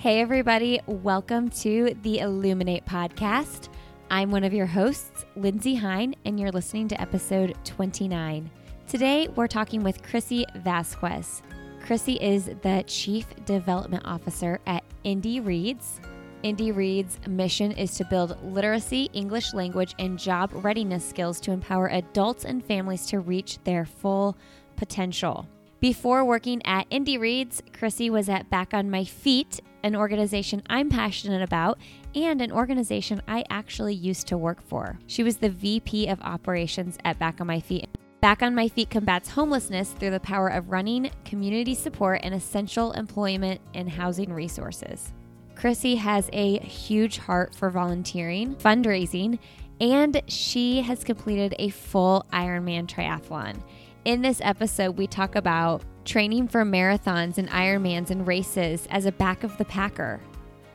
Hey everybody, welcome to the Illuminate Podcast. I'm one of your hosts, Lindsey Hein, and you're listening to episode 29. Today, we're talking with Chrissy Vasquez. Chrissy is the Chief Development Officer at Indy Reads. Indy Reads' mission is to build literacy, English language, and job readiness skills to empower adults and families to reach their full potential. Before working at Indy Reads, Chrissy was at Back on My Feet, an organization I'm passionate about, and an organization I actually used to work for. She was the VP of Operations at Back on My Feet. Back on My Feet combats homelessness through the power of running, community support, and essential employment and housing resources. Chrissy has a huge heart for volunteering, fundraising, and she has completed a full Ironman triathlon. In this episode, we talk about training for marathons and Ironmans and races as a back-of-the-packer,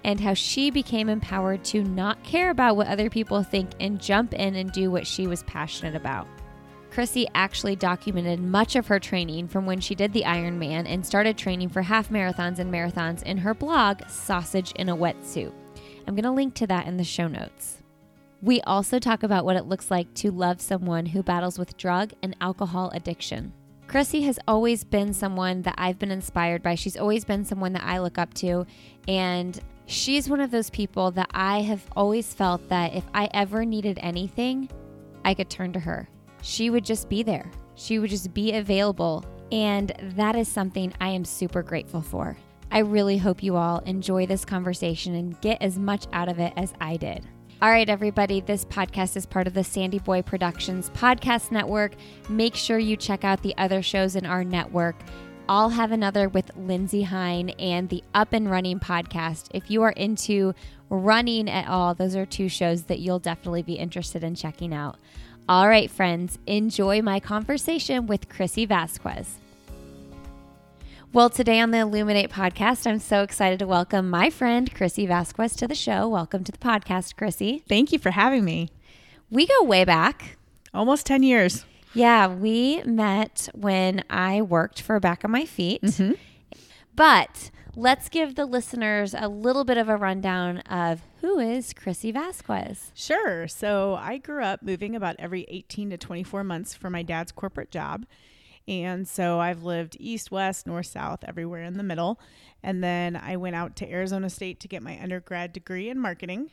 and how she became empowered to not care about what other people think and jump in and do what she was passionate about. Chrissy actually documented much of her training from when she did the Ironman and started training for half marathons and marathons in her blog, Sausage in a Wetsuit. I'm going to link to that in the show notes. We also talk about what it looks like to love someone who battles with drug and alcohol addiction. Chrissy has always been someone that I've been inspired by. She's always been someone that I look up to. And she's one of those people that I have always felt that if I ever needed anything, I could turn to her. She would just be there. She would just be available. And that is something I am super grateful for. I really hope you all enjoy this conversation and get as much out of it as I did. All right, everybody, this podcast is part of the Sandy Boy Productions podcast network. Make sure you check out the other shows in our network. I'll have another with Lindsey Hein and the Up and Running Podcast. If you are into running at all, those are two shows that you'll definitely be interested in checking out. All right, friends, enjoy my conversation with Chrissy Vasquez. Well, today on the Illuminate Podcast, I'm so excited to welcome my friend, Chrissy Vasquez, to the show. Welcome to the podcast, Chrissy. Thank you for having me. We go way back. Almost 10 years. Yeah, we met when I worked for Back on My Feet. Mm-hmm. But let's give the listeners a little bit of a rundown of who is Chrissy Vasquez. Sure. So I grew up moving about every 18 to 24 months for my dad's corporate job. And so I've lived east, west, north, south, everywhere in the middle. And then I went out to Arizona State to get my undergrad degree in marketing.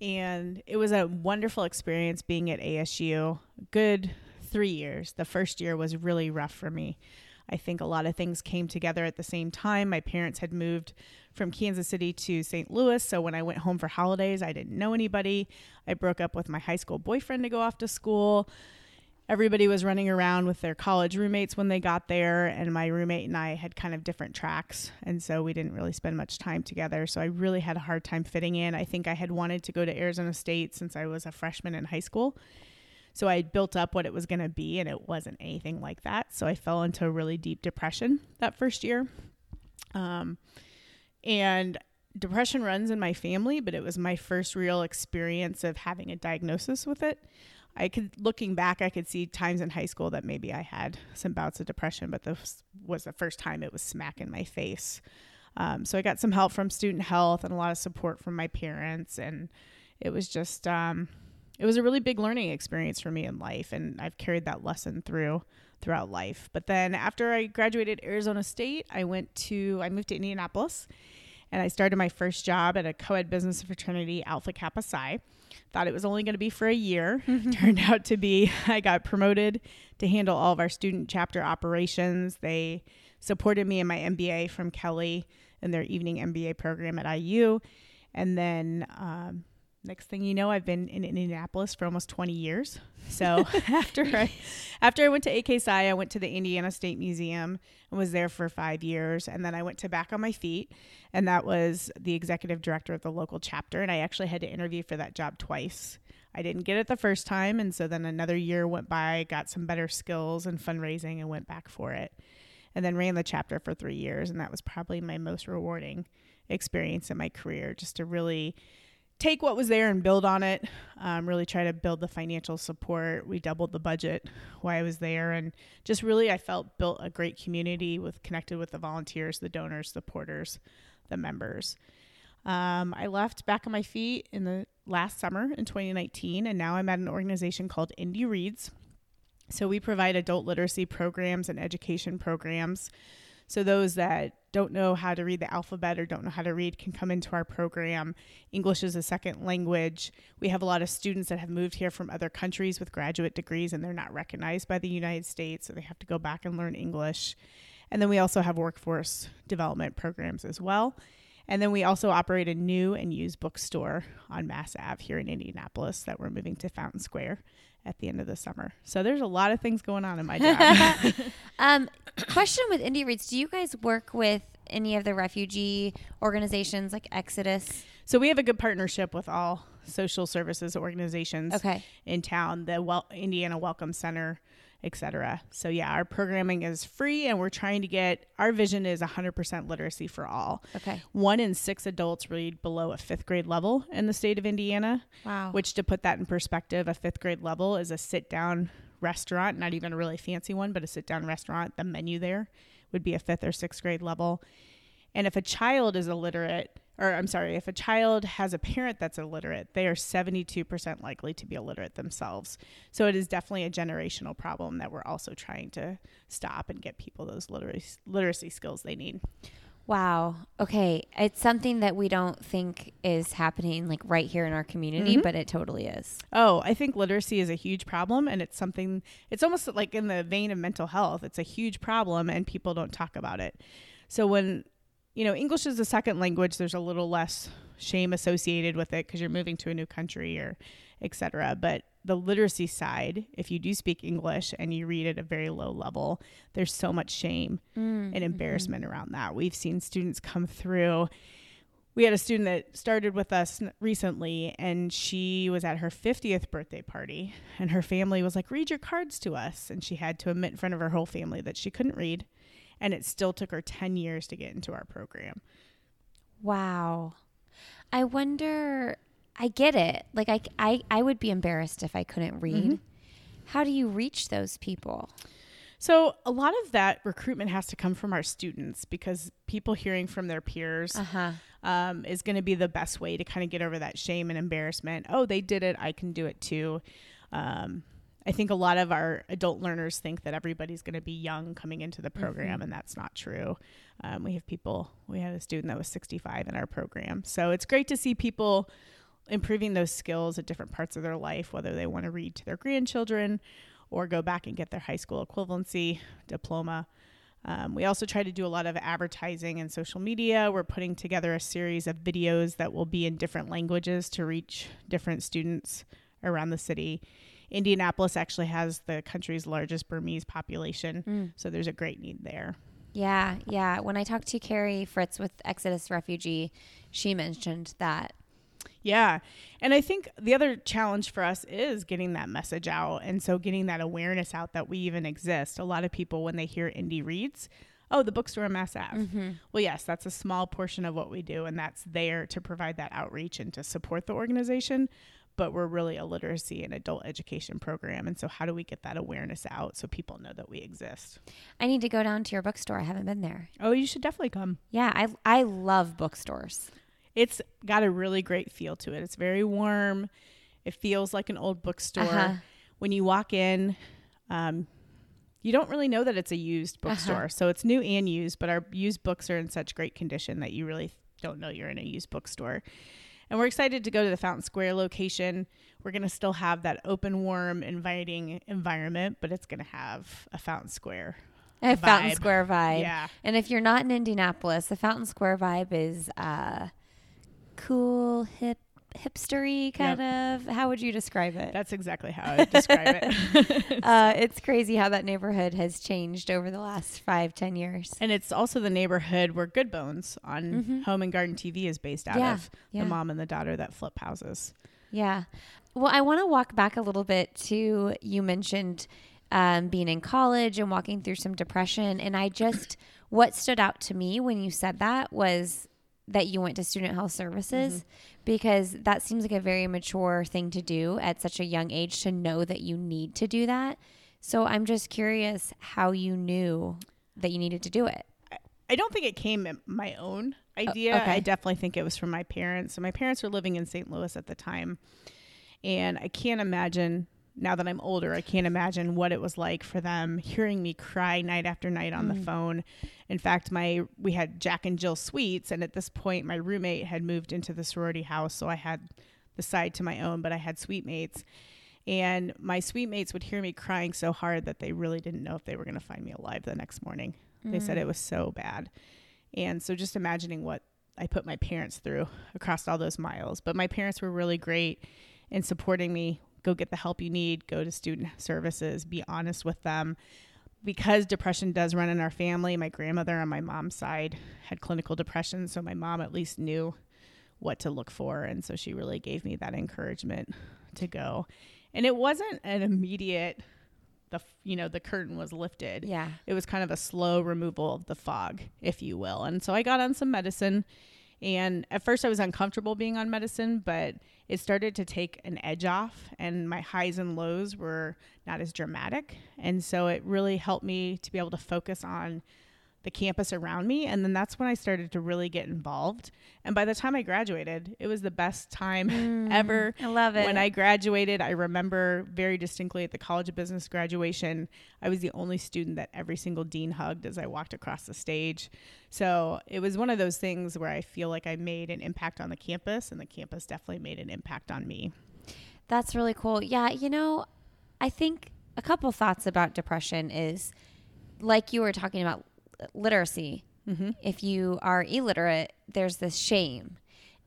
And it was a wonderful experience being at ASU. Good 3 years. The first year was really rough for me. I think a lot of things came together at the same time. My parents had moved from Kansas City to St. Louis. So when I went home for holidays, I didn't know anybody. I broke up with my high school boyfriend to go off to school. Everybody was running around with their college roommates when they got there, and my roommate and I had kind of different tracks, and so we didn't really spend much time together, so I really had a hard time fitting in. I think I had wanted to go to Arizona State since I was a freshman in high school, so I had built up what it was going to be, and it wasn't anything like that, so I fell into a really deep depression that first year, and depression runs in my family, but it was my first real experience of having a diagnosis with it. Looking back, I could see times in high school that maybe I had some bouts of depression, but this was the first time it was smack in my face. So I got some help from student health and a lot of support from my parents. And it was just, it was a really big learning experience for me in life. And I've carried that lesson throughout life. But then after I graduated Arizona State, I moved to Indianapolis. And I started my first job at a co-ed business fraternity, Alpha Kappa Psi. Thought it was only going to be for a year. Turned out to be, I got promoted to handle all of our student chapter operations. They supported me in my MBA from Kelley in their evening MBA program at IU. And then next thing you know, I've been in Indianapolis for almost 20 years. So after I went to AK Psi, I went to the Indiana State Museum and was there for 5 years. And then I went to Back on My Feet, and that was the executive director of the local chapter. And I actually had to interview for that job twice. I didn't get it the first time. And so then another year went by, got some better skills and fundraising, and went back for it. And then ran the chapter for 3 years. And that was probably my most rewarding experience in my career, just to really take what was there and build on it, really try to build the financial support. We doubled the budget while I was there, and just really, I felt, built a great community connected with the volunteers, the donors, the porters, the members. I left Back on My Feet in the last summer in 2019, and now I'm at an organization called Indy Reads. So we provide adult literacy programs and education programs. So those that don't know how to read the alphabet or don't know how to read can come into our program. English is a second language. We have a lot of students that have moved here from other countries with graduate degrees, and they're not recognized by the United States, so they have to go back and learn English. And then we also have workforce development programs as well. And then we also operate a new and used bookstore on Mass Ave here in Indianapolis that we're moving to Fountain Square at the end of the summer. So there's a lot of things going on in my job. Question with Indy Reads, do you guys work with any of the refugee organizations like Exodus? So we have a good partnership with all social services organizations in town, the Indiana Welcome Center, et cetera. So yeah, our programming is free, and we're trying to get, our vision is 100% literacy for all. Okay. 1 in 6 adults read below a 5th grade level in the state of Indiana. Wow. Which, to put that in perspective, a 5th grade level is a sit down restaurant, not even a really fancy one, but a sit down restaurant. The menu there would be a 5th or 6th grade level. And if a child is illiterate, if a child has a parent that's illiterate, they are 72% likely to be illiterate themselves. So it is definitely a generational problem that we're also trying to stop and get people those literacy skills they need. Wow. Okay. It's something that we don't think is happening like right here in our community, mm-hmm. but it totally is. Oh, I think literacy is a huge problem, and it's something, it's almost like in the vein of mental health. It's a huge problem, and people don't talk about it. So when, you know, English is a second language, there's a little less shame associated with it because you're moving to a new country or et cetera. But the literacy side, if you do speak English and you read at a very low level, there's so much shame and embarrassment around that. We've seen students come through. We had a student that started with us recently, and she was at her 50th birthday party, and her family was like, read your cards to us. And she had to admit in front of her whole family that she couldn't read. And it still took her 10 years to get into our program. Wow. I wonder, I get it. Like I would be embarrassed if I couldn't read. Mm-hmm. How do you reach those people? So a lot of that recruitment has to come from our students, because people hearing from their peers is going to be the best way to kind of get over that shame and embarrassment. Oh, they did it, I can do it too. I think a lot of our adult learners think that everybody's going to be young coming into the program, and that's not true. We had a student that was 65 in our program. So it's great to see people improving those skills at different parts of their life, whether they want to read to their grandchildren or go back and get their high school equivalency diploma. We also try to do a lot of advertising and social media. We're putting together a series of videos that will be in different languages to reach different students around the city. Indianapolis actually has the country's largest Burmese population, so there's a great need there. Yeah, yeah. When I talked to Carrie Fritz with Exodus Refugee, she mentioned that. Yeah, and I think the other challenge for us is getting that message out, and so getting that awareness out that we even exist. A lot of people, when they hear Indy Reads, oh, the bookstore on Mass Ave. Mm-hmm. Well, yes, that's a small portion of what we do, and that's there to provide that outreach and to support the organization. But we're really a literacy and adult education program. And so how do we get that awareness out so people know that we exist? I need to go down to your bookstore. I haven't been there. Oh, you should definitely come. Yeah, I love bookstores. It's got a really great feel to it. It's very warm. It feels like an old bookstore. Uh-huh. When you walk in, you don't really know that it's a used bookstore. Uh-huh. So it's new and used, but our used books are in such great condition that you really don't know you're in a used bookstore. And we're excited to go to the Fountain Square location. We're going to still have that open, warm, inviting environment, but it's going to have a Fountain Square vibe. A Fountain Square vibe. Yeah. And if you're not in Indianapolis, the Fountain Square vibe is cool, hip, hipstery kind of. How would you describe it? That's exactly how I would describe it. It's crazy how that neighborhood has changed over the last 5-10 years. And it's also the neighborhood where Good Bones on Home and Garden TV is based out of. The mom and the daughter that flip houses. Yeah. Well, I want to walk back a little bit to, you mentioned being in college and walking through some depression. And I just, what stood out to me when you said that was that you went to student health services, because that seems like a very mature thing to do at such a young age, to know that you need to do that. So I'm just curious how you knew that you needed to do it. I don't think it came at my own idea. I definitely think it was from my parents. So my parents were living in St. Louis at the time. And I can't imagine, now that I'm older, I can't imagine what it was like for them hearing me cry night after night on the phone. In fact, we had Jack and Jill Suites, and at this point, my roommate had moved into the sorority house, so I had the side to my own, but I had suite mates. And my suite mates would hear me crying so hard that they really didn't know if they were going to find me alive the next morning. They said it was so bad. And so just imagining what I put my parents through across all those miles. But my parents were really great in supporting me. Go get the help you need, go to student services, be honest with them. Because depression does run in our family, my grandmother on my mom's side had clinical depression, so my mom at least knew what to look for, and so she really gave me that encouragement to go. And it wasn't an immediate, the curtain was lifted. Yeah. It was kind of a slow removal of the fog, if you will. And so I got on some medicine, and at first I was uncomfortable being on medicine, but it started to take an edge off, and my highs and lows were not as dramatic. And so it really helped me to be able to focus on the campus around me. And then that's when I started to really get involved. And by the time I graduated, it was the best time ever. I love it. When I graduated, I remember very distinctly at the College of Business graduation, I was the only student that every single dean hugged as I walked across the stage. So it was one of those things where I feel like I made an impact on the campus, and the campus definitely made an impact on me. That's really cool. Yeah. I think a couple thoughts about depression is, like you were talking about, literacy. If you are illiterate, there's this shame.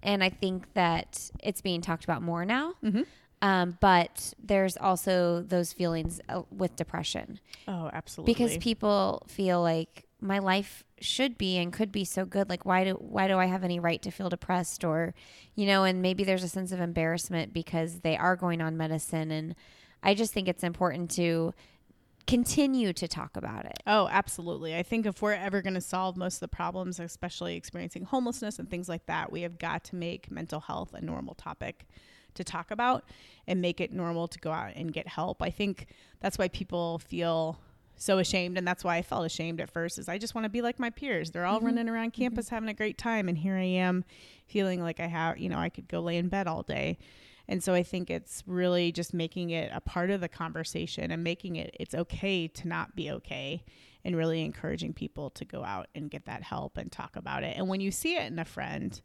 And I think that it's being talked about more now. But there's also those feelings with depression. Oh, absolutely. Because people feel like my life should be and could be so good. Like, why do I have any right to feel depressed? Or, and maybe there's a sense of embarrassment because they are going on medicine. And I just think it's important to continue to talk about it. Oh, absolutely. I think if we're ever going to solve most of the problems, especially experiencing homelessness and things like that, we have got to make mental health a normal topic to talk about and make it normal to go out and get help. I think that's why people feel so ashamed. And that's why I felt ashamed at first, is I just want to be like my peers. They're all running around campus having a great time. And here I am feeling like I have, I could go lay in bed all day. And so I think it's really just making it a part of the conversation and making it, it's okay to not be okay, and really encouraging people to go out and get that help and talk about it. And when you see it in a friend,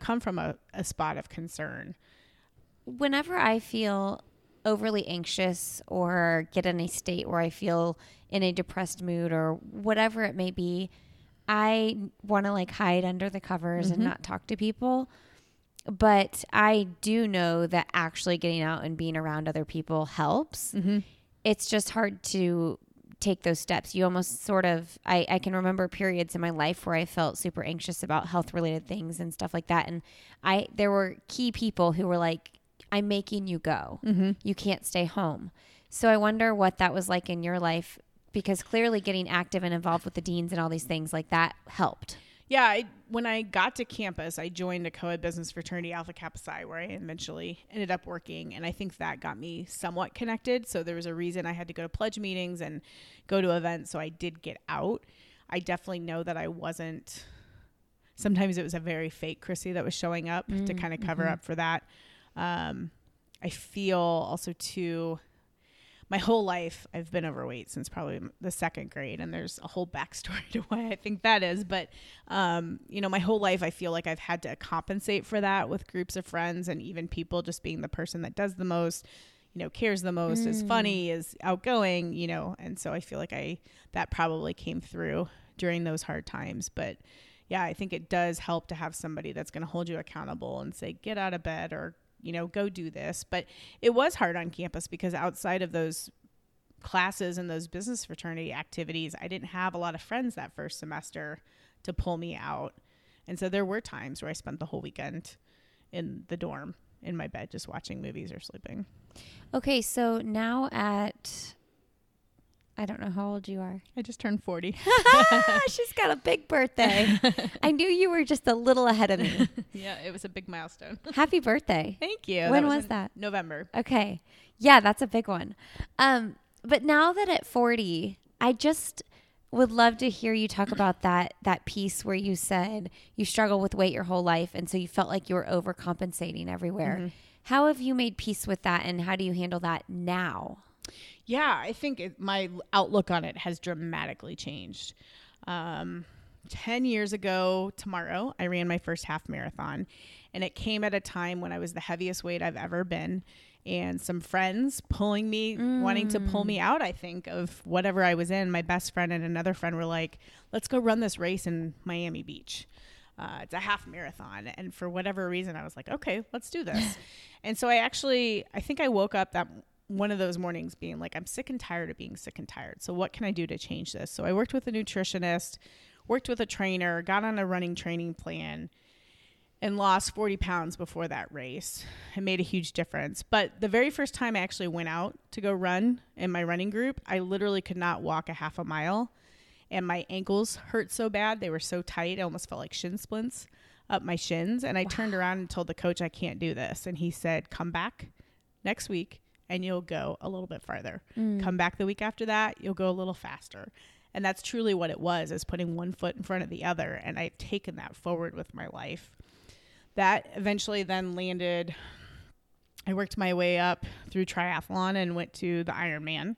come from a spot of concern. Whenever I feel overly anxious or get in a state where I feel in a depressed mood or whatever it may be, I want to hide under the covers and not talk to people. But I do know that actually getting out and being around other people helps. It's just hard to take those steps. You almost sort of, I can remember periods in my life where I felt super anxious about health related things and stuff like that. And there were key people who were like, I'm making you go. You can't stay home. So I wonder what that was like in your life, because clearly getting active and involved with the deans and all these things like that helped. Yeah, when I got to campus, I joined a co-ed business fraternity, Alpha Kappa Psi, where I eventually ended up working. And I think that got me somewhat connected. So there was a reason I had to go to pledge meetings and go to events. So I did get out. I definitely know that I wasn't. Sometimes it was a very fake Chrissy that was showing up to kind of cover up for that. I feel also too. My whole life, I've been overweight since probably the second grade, and there's a whole backstory to why I think that is. But, my whole life, I feel like I've had to compensate for that with groups of friends and even people, just being the person that does the most, cares the most, is funny, is outgoing, and so I feel like that probably came through during those hard times. But yeah, I think it does help to have somebody that's going to hold you accountable and say, get out of bed or, you know, go do this. But it was hard on campus because outside of those classes and those business fraternity activities, I didn't have a lot of friends that first semester to pull me out. And so there were times where I spent the whole weekend in the dorm in my bed, just watching movies or sleeping. Okay. So now at, I don't know how old you are. I just turned 40. She's got a big birthday. I knew you were just a little ahead of me. Yeah, it was a big milestone. Happy birthday. Thank you. When was that? November. Okay. Yeah, that's a big one. But now that at 40, I just would love to hear you talk about that piece where you said you struggled with weight your whole life, and so you felt like you were overcompensating everywhere. Mm-hmm. How have you made peace with that, and how do you handle that now? Yeah, I think my outlook on it has dramatically changed. 10 years ago tomorrow, I ran my first half marathon, and it came at a time when I was the heaviest weight I've ever been. And some friends pulling me, wanting to pull me out, I think, of whatever I was in. My best friend and another friend were like, let's go run this race in Miami Beach. It's a half marathon. And for whatever reason, I was like, okay, let's do this. And so I think I woke up that one of those mornings being like, I'm sick and tired of being sick and tired. So what can I do to change this? So I worked with a nutritionist, worked with a trainer, got on a running training plan, and lost 40 pounds before that race. It made a huge difference. But the very first time I actually went out to go run in my running group, I literally could not walk a half a mile. And my ankles hurt so bad. They were so tight. I almost felt like shin splints up my shins. And I turned around and told the coach, I can't do this. And he said, come back next week and you'll go a little bit farther. Come back the week after that, you'll go a little faster. And that's truly what it was, is putting one foot in front of the other. And I've taken that forward with my life. That eventually then landed, I worked my way up through triathlon and went to the Ironman.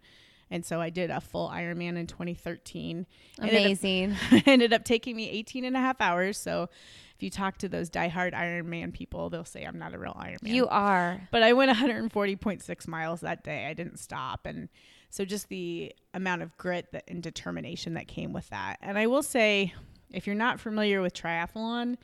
And so I did a full Ironman in 2013. Amazing. Ended up taking me 18 and a half hours. So if you talk to those diehard Ironman people, they'll say I'm not a real Ironman. You are. But I went 140.6 miles that day. I didn't stop. And so just the amount of grit and determination that came with that. And I will say, if you're not familiar with triathlon,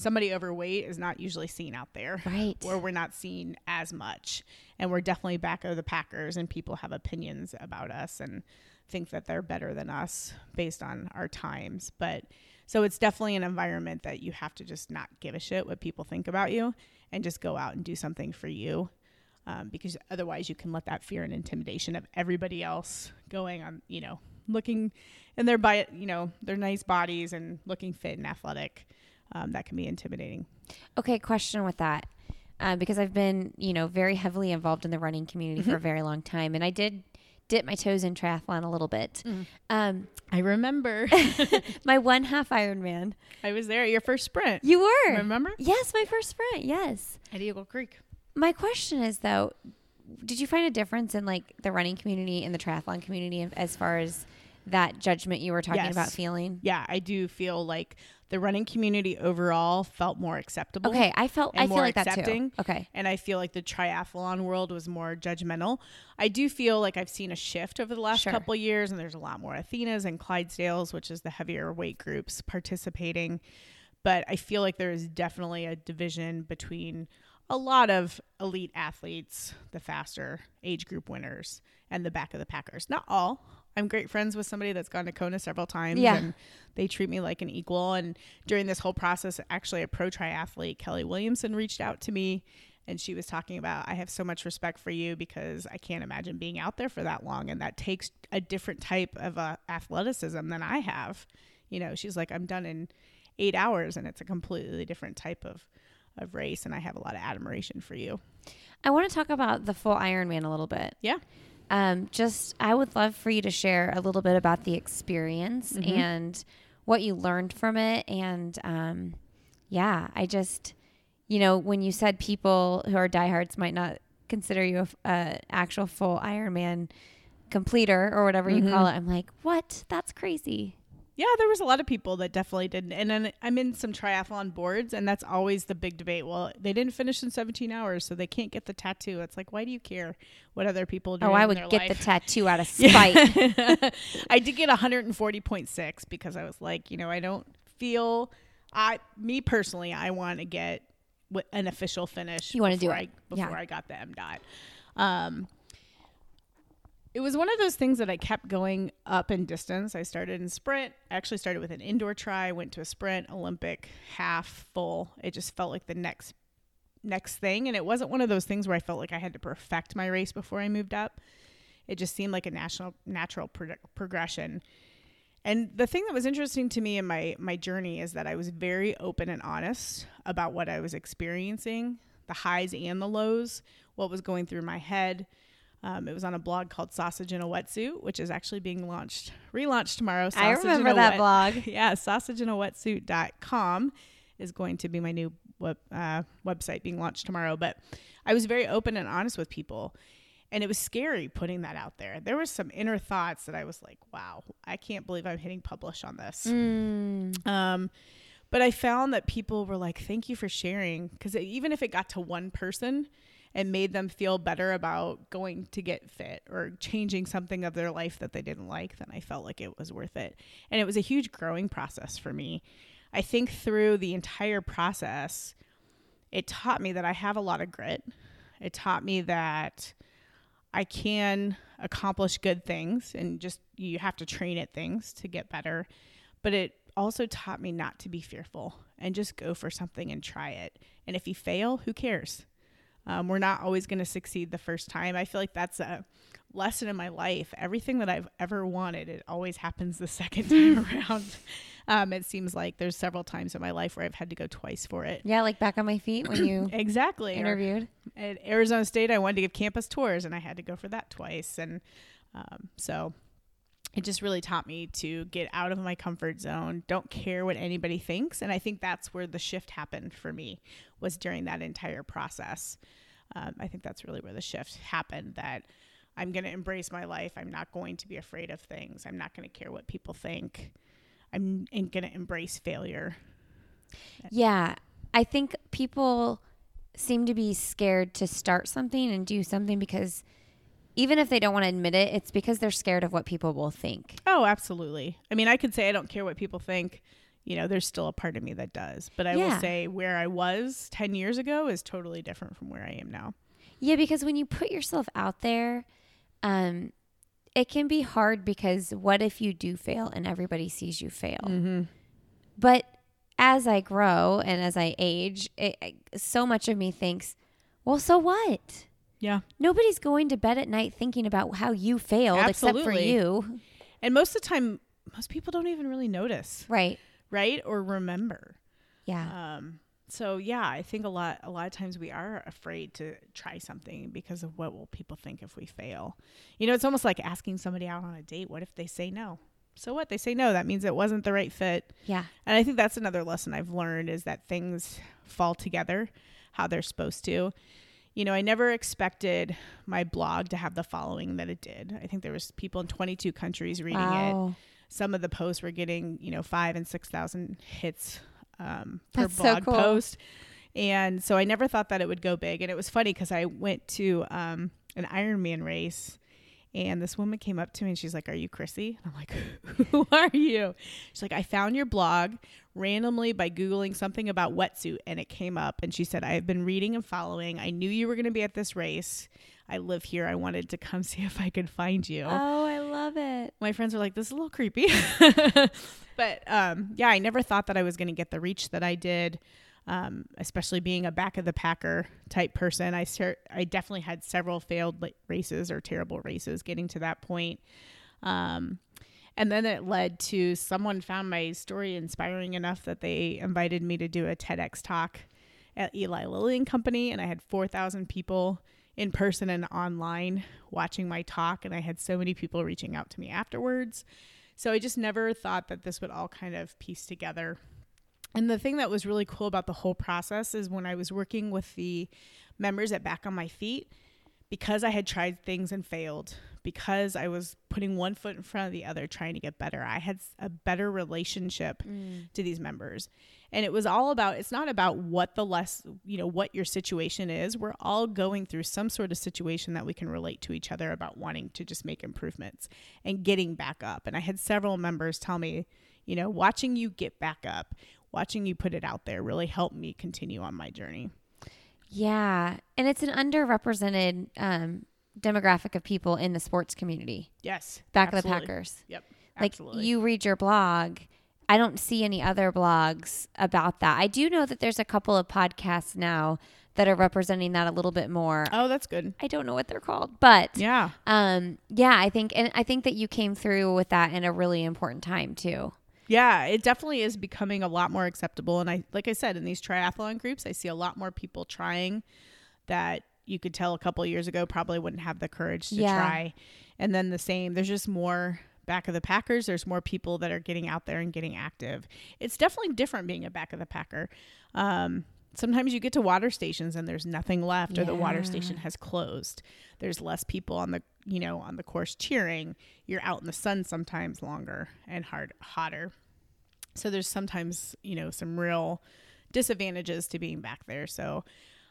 somebody overweight is not usually seen out there. Right. Or we're not seen as much. And we're definitely back of the packers, and people have opinions about us and think that they're better than us based on our times. But so it's definitely an environment that you have to just not give a shit what people think about you and just go out and do something for you. Because otherwise you can let that fear and intimidation of everybody else going on, you know, looking in their their nice bodies and looking fit and athletic. That can be intimidating. Okay, question with that. Because I've been, very heavily involved in the running community for a very long time. And I did dip my toes in triathlon a little bit. I remember. My one half Ironman. I was there at your first sprint. You were. Remember? Yes, my first sprint, yes. At Eagle Creek. My question is, though, did you find a difference in, the running community and the triathlon community as far as that judgment you were talking about feeling? Yeah, I do feel like the running community overall felt more acceptable. Okay, I feel like that too. Okay. And I feel like the triathlon world was more judgmental. I do feel like I've seen a shift over the last couple of years, and there's a lot more Athenas and Clydesdales, which is the heavier weight groups participating. But I feel like there is definitely a division between a lot of elite athletes, the faster age group winners, and the back of the packers. Not all. I'm great friends with somebody that's gone to Kona several times, and they treat me like an equal. And during this whole process, actually a pro triathlete, Kelly Williamson, reached out to me, and she was talking about, I have so much respect for you because I can't imagine being out there for that long. And that takes a different type of athleticism than I have. She's like, I'm done in 8 hours, and it's a completely different type of race. And I have a lot of admiration for you. I want to talk about the full Ironman a little bit. Yeah. I would love for you to share a little bit about the experience and what you learned from it. And, when you said people who are diehards might not consider you an actual full Ironman completer or whatever you call it, I'm like, what? That's crazy. Yeah, there was a lot of people that definitely didn't. And then I'm in some triathlon boards, and that's always the big debate. Well, they didn't finish in 17 hours, so they can't get the tattoo. It's like, why do you care what other people do in their life? Oh, I would get the tattoo out of spite. I did get 140.6 because I was like, I don't feel me personally, I want to get an official finish. You want to do it before I got the MDOT. It was one of those things that I kept going up in distance. I started in sprint. I actually started with an indoor try, went to a sprint, Olympic, half, full. It just felt like the next thing. And it wasn't one of those things where I felt like I had to perfect my race before I moved up. It just seemed like a natural progression. And the thing that was interesting to me in my journey is that I was very open and honest about what I was experiencing, the highs and the lows, what was going through my head. It was on a blog called Sausage in a Wetsuit, which is actually being relaunched tomorrow. Sausage I remember that blog. Yeah, sausageinawetsuit.com is going to be my new website being launched tomorrow. But I was very open and honest with people. And it was scary putting that out there. There were some inner thoughts that I was like, wow, I can't believe I'm hitting publish on this. But I found that people were like, thank you for sharing. Because even if it got to one person and made them feel better about going to get fit or changing something of their life that they didn't like, then I felt like it was worth it. And it was a huge growing process for me. I think through the entire process, it taught me that I have a lot of grit. It taught me that I can accomplish good things, and just you have to train at things to get better. But it also taught me not to be fearful and just go for something and try it. And if you fail, who cares? We're not always going to succeed the first time. I feel like that's a lesson in my life. Everything that I've ever wanted, it always happens the second time around. It seems like there's several times in my life where I've had to go twice for it. Yeah, like Back on My Feet when you exactly interviewed. At Arizona State, I wanted to give campus tours, and I had to go for that twice. And so it just really taught me to get out of my comfort zone, don't care what anybody thinks. And I think that's where the shift happened for me, was during that entire process. I think that's really where the shift happened, that I'm going to embrace my life. I'm not going to be afraid of things. I'm not going to care what people think. I'm going to embrace failure. Yeah. I think people seem to be scared to start something and do something because even if they don't want to admit it, it's because they're scared of what people will think. Oh, absolutely. I mean, I could say I don't care what people think. You know, there's still a part of me that does. But I will say where I was 10 years ago is totally different from where I am now. Yeah, because when you put yourself out there, it can be hard because what if you do fail and everybody sees you fail? Mm-hmm. But as I grow and as I age, so much of me thinks, well, so what? Yeah. Nobody's going to bed at night thinking about how you failed. Absolutely. Except for you. And most of the time, most people don't even really notice. Right? Or remember. Yeah. So, I think a lot of times we are afraid to try something because of what will people think if we fail. You know, it's almost like asking somebody out on a date. What if they say no? So what? They say no. That means it wasn't the right fit. Yeah. And I think that's another lesson I've learned, is that things fall together how they're supposed to. You know, I never expected my blog to have the following that it did. I think there was people in 22 countries reading it. Some of the posts were getting, 5,000 and 6,000 hits per blog post. And so I never thought that it would go big. And it was funny because I went to an Ironman race, and this woman came up to me and she's like, "Are you Chrissy?" And I'm like, "Who are you?" She's like, "I found your blog randomly by Googling something about wetsuit, and it came up." And she said, "I've been reading and following. I knew you were going to be at this race. I live here. I wanted to come see if I could find you." Oh, I love it. My friends were like, "This is a little creepy." But I never thought that I was going to get the reach that I did. Especially being a back of the packer type person, I definitely had several failed races or terrible races getting to that point. And then it led to someone found my story inspiring enough that they invited me to do a TEDx talk at Eli Lilly and Company. And I had 4,000 people in person and online watching my talk. And I had so many people reaching out to me afterwards. So I just never thought that this would all kind of piece together. And the thing that was really cool about the whole process is when I was working with the members at Back on My Feet, because I had tried things and failed, because I was putting one foot in front of the other, trying to get better, I had a better relationship to these members. And it was all about, it's not about what what your situation is. We're all going through some sort of situation that we can relate to each other about wanting to just make improvements and getting back up. And I had several members tell me, You know, watching you get back up, watching you put it out there really helped me continue on my journey. Yeah. And it's an underrepresented demographic of people in the sports community. Yes. Back of the Packers. Yep. Absolutely. Like, you read your blog. I don't see any other blogs about that. I do know that there's a couple of podcasts now that are representing that a little bit more. Oh, that's good. I don't know what they're called, but yeah. I think that you came through with that in a really important time too. Yeah, it definitely is becoming a lot more acceptable. And I, like I said, in these triathlon groups, I see a lot more people trying that you could tell a couple of years ago probably wouldn't have the courage to try. And then the same, there's just more Back of the Packers. There's more people that are getting out there and getting active. It's definitely different being a Back of the Packer. Sometimes you get to water stations and there's nothing left, or the water station has closed. There's less people on the, you know, on the course cheering. You're out in the sun sometimes longer and hotter. So there's sometimes, you know, some real disadvantages to being back there. So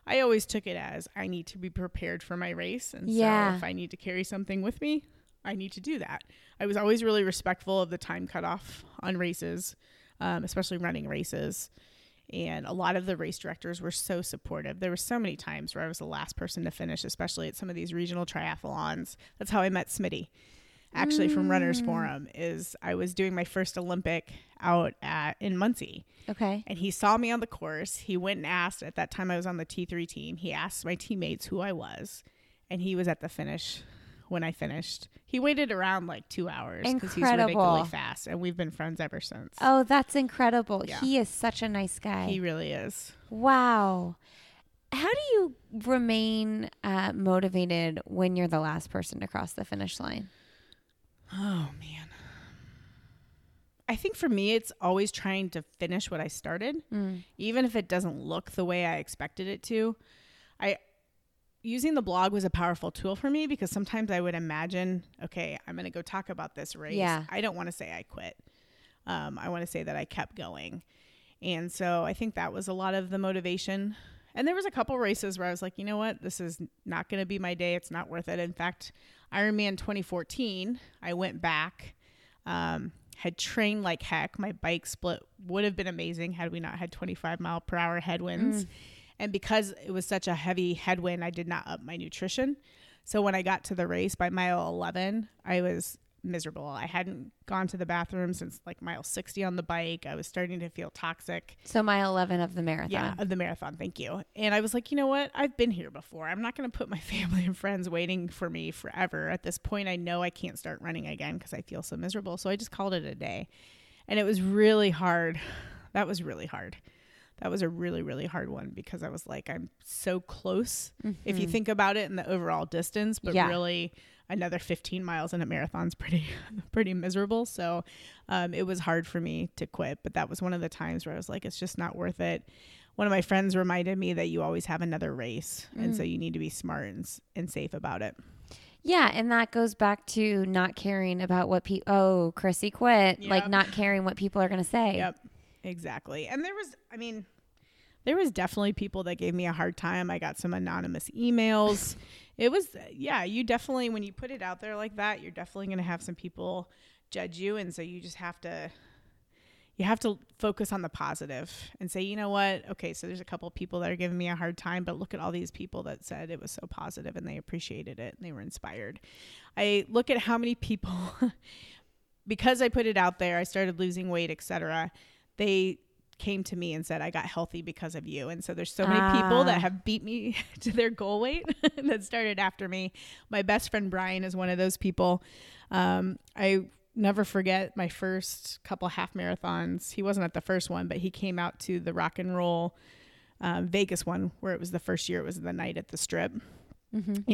I always took it as I need to be prepared for my race. And so if I need to carry something with me, I need to do that. I was always really respectful of the time cutoff on races, especially running races. And a lot of the race directors were so supportive. There were so many times where I was the last person to finish, especially at some of these regional triathlons. That's how I met Smitty, actually, from Runners Forum. Is I was doing my first Olympic out in Muncie. Okay. And he saw me on the course. He went and asked, at that time I was on the T3 team, he asked my teammates who I was. And he was at the finish when I finished. He waited around like 2 hours because he's ridiculously fast, and we've been friends ever since. Oh, that's incredible. Yeah. He is such a nice guy. He really is. Wow. How do you remain motivated when you're the last person to cross the finish line? Oh, man. I think for me, it's always trying to finish what I started, even if it doesn't look the way I expected it to. Using the blog was a powerful tool for me because sometimes I would imagine, okay, I'm going to go talk about this race. Yeah. I don't want to say I quit. I want to say that I kept going. And so I think that was a lot of the motivation. And there was a couple races where I was like, you know what? This is not going to be my day. It's not worth it. In fact, Ironman 2014, I went back, had trained like heck. My bike split would have been amazing had we not had 25-mile-per-hour headwinds. And because it was such a heavy headwind, I did not up my nutrition. So when I got to the race by mile 11, I was miserable. I hadn't gone to the bathroom since like mile 60 on the bike. I was starting to feel toxic. So mile 11 of the marathon. Yeah, of the marathon. Thank you. And I was like, you know what? I've been here before. I'm not going to put my family and friends waiting for me forever. At this point, I know I can't start running again because I feel so miserable. So I just called it a day. And it was really hard. That was really hard. That was a really, really hard one because I was like, I'm so close. If you think about it in the overall distance, but really another 15 miles in a marathon's pretty miserable. So it was hard for me to quit. But that was one of the times where I was like, it's just not worth it. One of my friends reminded me that you always have another race. And so you need to be smart and safe about it. Yeah. And that goes back to not caring about what people, oh, Chrissy quit, like not caring what people are going to say. Yep. Exactly. And there was definitely people that gave me a hard time. I got some anonymous emails. It was, you definitely, when you put it out there like that, you're definitely going to have some people judge you. And so you just have to focus on the positive and say, you know what? Okay, so there's a couple of people that are giving me a hard time, but look at all these people that said it was so positive and they appreciated it and they were inspired. I look at how many people, because I put it out there, I started losing weight, etc. They came to me and said, I got healthy because of you. And so there's so many people that have beat me to their goal weight that started after me. My best friend, Brian, is one of those people. I never forget my first couple half marathons. He wasn't at the first one, but he came out to the rock and roll Vegas one where it was the first year. It was the night at the Strip.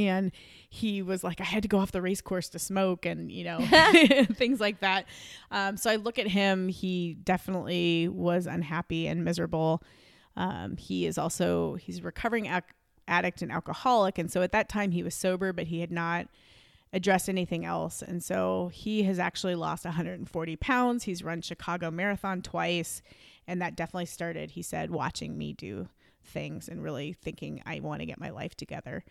And he was like, I had to go off the race course to smoke and, you know, things like that. So I look at him. He definitely was unhappy and miserable. He's a recovering addict and alcoholic. And so at that time he was sober, but he had not addressed anything else. And so he has actually lost 140 pounds. He's run Chicago Marathon twice. And that definitely started, he said, watching me do things and really thinking I want to get my life together.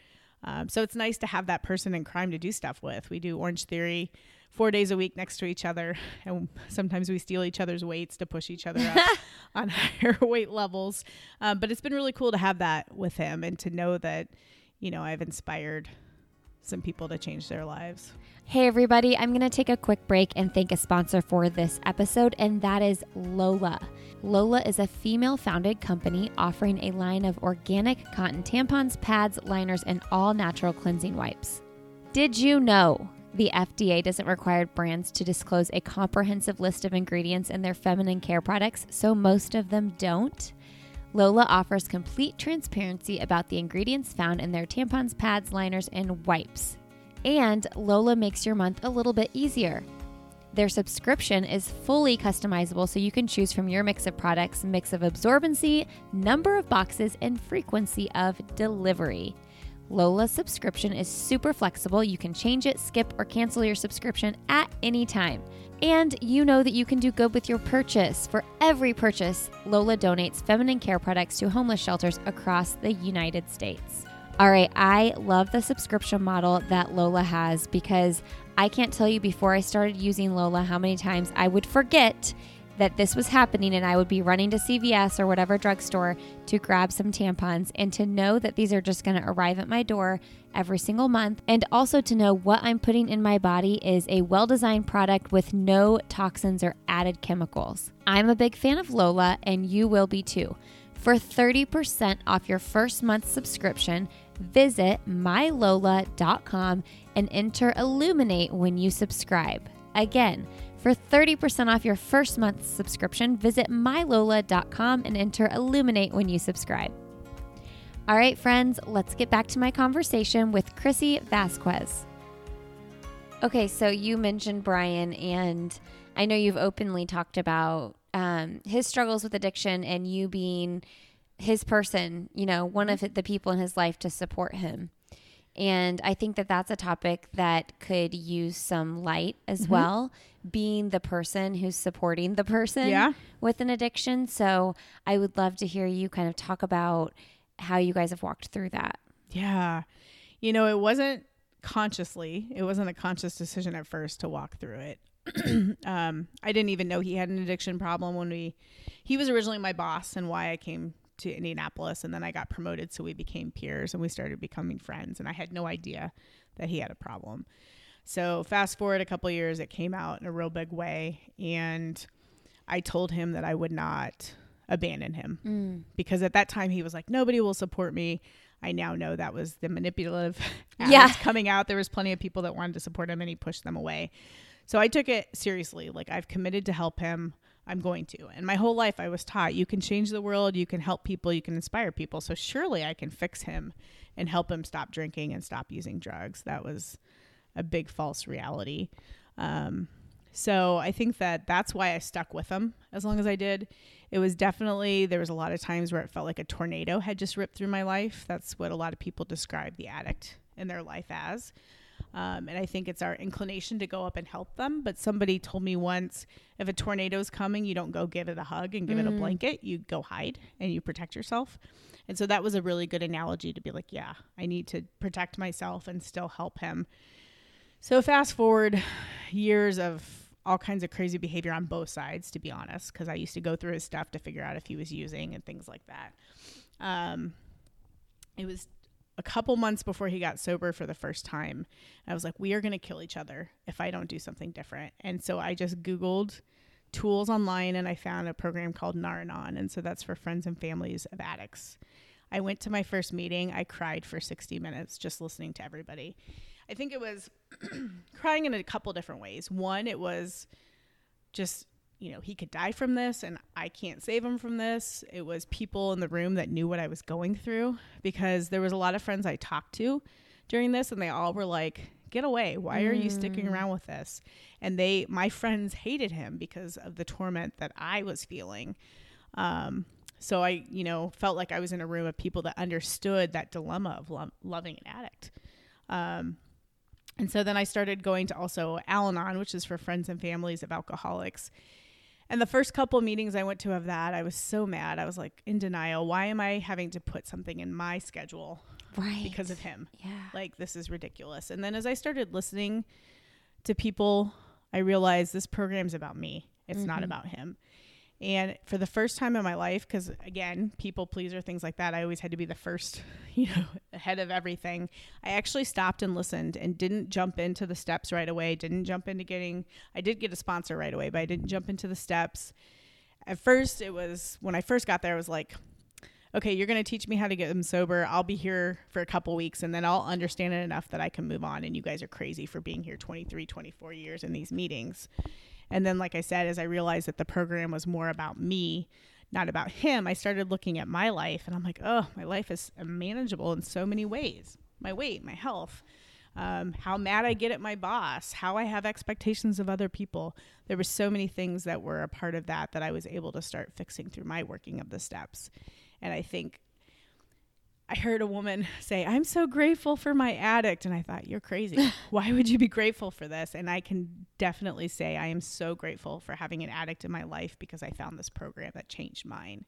So it's nice to have that person in crime to do stuff with. We do Orange Theory 4 days a week next to each other. And sometimes we steal each other's weights to push each other up on higher weight levels. But it's been really cool to have that with him and to know that, you know, I've inspired some people to change their lives. Hey, everybody, I'm going to take a quick break and thank a sponsor for this episode, and that is Lola. Lola is a female-founded company offering a line of organic cotton tampons, pads, liners, and all-natural cleansing wipes. Did you know the FDA doesn't require brands to disclose a comprehensive list of ingredients in their feminine care products, so most of them don't? Lola offers complete transparency about the ingredients found in their tampons, pads, liners, and wipes. And Lola makes your month a little bit easier. Their subscription is fully customizable, so you can choose from your mix of products, mix of absorbency, number of boxes, and frequency of delivery. Lola's subscription is super flexible. You can change it, skip, or cancel your subscription at any time. And you know that you can do good with your purchase. For every purchase, Lola donates feminine care products to homeless shelters across the United States. All right, I love the subscription model that Lola has, because I can't tell you before I started using Lola how many times I would forget that this was happening and I would be running to CVS or whatever drugstore to grab some tampons, and to know that these are just going to arrive at my door every single month, and also to know what I'm putting in my body is a well-designed product with no toxins or added chemicals. I'm a big fan of Lola, and you will be too. For 30% off your first month's subscription, visit mylola.com and enter Illuminate when you subscribe. Again, for 30% off your first month's subscription, visit mylola.com and enter Illuminate when you subscribe. All right, friends, let's get back to my conversation with Chrissy Vasquez. Okay, so you mentioned Brian, and I know you've openly talked about his struggles with addiction and you being his person, you know, one of the people in his life to support him. And I think that that's a topic that could use some light as well, being the person who's supporting the person with an addiction. So I would love to hear you kind of talk about how you guys have walked through that. Yeah. You know, it wasn't a conscious decision at first to walk through it. I didn't even know he had an addiction problem when he was originally my boss, and why I came to Indianapolis, and then I got promoted, so we became peers and we started becoming friends, and I had no idea that he had a problem. So fast forward a couple of years, it came out in a real big way, and I told him that I would not abandon him, because at that time he was like, nobody will support me. I now know that was the manipulative act coming out. There was plenty of people that wanted to support him and he pushed them away. So I took it seriously. Like, I've committed to help him. I'm going to. And my whole life I was taught, you can change the world, you can help people, you can inspire people. So surely I can fix him and help him stop drinking and stop using drugs. That was a big false reality. So I think that that's why I stuck with him as long as I did. It was definitely, there was a lot of times where it felt like a tornado had just ripped through my life. That's what a lot of people describe the addict in their life as. And I think it's our inclination to go up and help them. But somebody told me once, if a tornado's coming, you don't go give it a hug and give it a blanket. You go hide and you protect yourself. And so that was a really good analogy to be like, yeah, I need to protect myself and still help him. So fast forward years of all kinds of crazy behavior on both sides, to be honest, because I used to go through his stuff to figure out if he was using and things like that. It was a couple months before he got sober for the first time. I was like, we are going to kill each other if I don't do something different. And so I just Googled tools online and I found a program called Nar-Anon. And so that's for friends and families of addicts. I went to my first meeting. I cried for 60 minutes just listening to everybody. I think it was crying in a couple different ways. One, it was just, you know, he could die from this and I can't save him from this. It was people in the room that knew what I was going through, because there was a lot of friends I talked to during this and they all were like, get away. Why are you sticking around with this? And my friends hated him because of the torment that I was feeling. So I, you know, felt like I was in a room of people that understood that dilemma of loving an addict. And so then I started going to also Al-Anon, which is for friends and families of alcoholics. And the first couple of meetings I went to of that, I was so mad. I was like in denial. Why am I having to put something in my schedule right. because of him. Yeah. Like, this is ridiculous. And then as I started listening to people, I realized this program's about me. It's mm-hmm. not about him. And for the first time in my life, because again, people pleaser, things like that, I always had to be the first, ahead of everything. I actually stopped and listened and didn't jump into the steps right away. I did get a sponsor right away, but I didn't jump into the steps. At first, when I first got there, I was like, okay, you're going to teach me how to get them sober. I'll be here for a couple weeks and then I'll understand it enough that I can move on. And you guys are crazy for being here 23, 24 years in these meetings. And then, like I said, as I realized that the program was more about me, not about him, I started looking at my life and I'm like, oh, my life is unmanageable in so many ways. My weight, my health, how mad I get at my boss, how I have expectations of other people. There were so many things that were a part of that I was able to start fixing through my working of the steps. And I think I heard a woman say, I'm so grateful for my addict. And I thought, you're crazy. Why would you be grateful for this? And I can definitely say I am so grateful for having an addict in my life because I found this program that changed mine.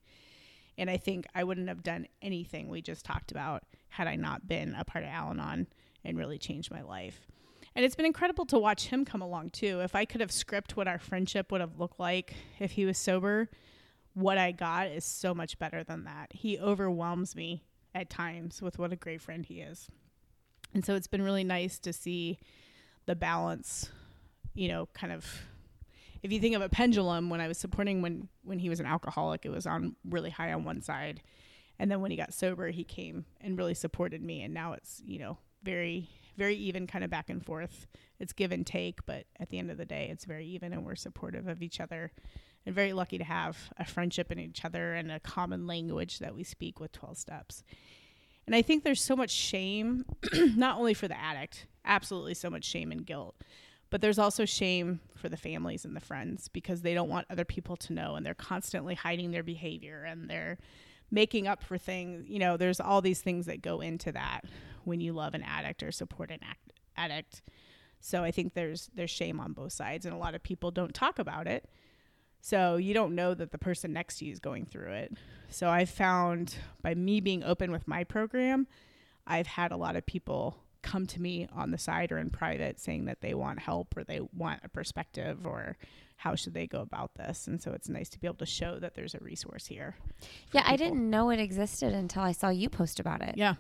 And I think I wouldn't have done anything we just talked about had I not been a part of Al-Anon and really changed my life. And it's been incredible to watch him come along too. If I could have scripted what our friendship would have looked like if he was sober, what I got is so much better than that. He overwhelms me at times with what a great friend he is. And so it's been really nice to see the balance, kind of, if you think of a pendulum, when I was supporting when he was an alcoholic, it was on really high on one side. And then when he got sober, he came and really supported me. And now it's, very, very even, kind of back and forth. It's give and take, but at the end of the day, it's very even and we're supportive of each other. And very lucky to have a friendship in each other and a common language that we speak with 12 steps. And I think there's so much shame, not only for the addict, absolutely so much shame and guilt, but there's also shame for the families and the friends because they don't want other people to know and they're constantly hiding their behavior and they're making up for things. There's all these things that go into that when you love an addict or support an addict. So I think there's shame on both sides and a lot of people don't talk about it. So you don't know that the person next to you is going through it. So I've found by me being open with my program, I've had a lot of people come to me on the side or in private saying that they want help or they want a perspective or how should they go about this. And so it's nice to be able to show that there's a resource here. Yeah, people. I didn't know it existed until I saw you post about it. Yeah.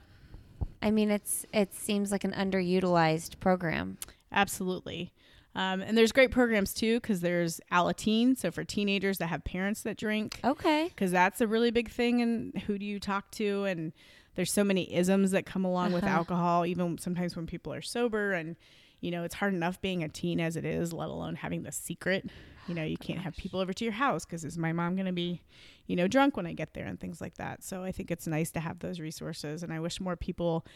I mean, it seems like an underutilized program. Absolutely. And there's great programs too, because there's Alateen, so for teenagers that have parents that drink. Okay. Because that's a really big thing, and who do you talk to? And there's so many isms that come along with alcohol, even sometimes when people are sober. And, it's hard enough being a teen as it is, let alone having the secret. You can't have people over to your house because is my mom going to be, drunk when I get there and things like that. So I think it's nice to have those resources, and I wish more people...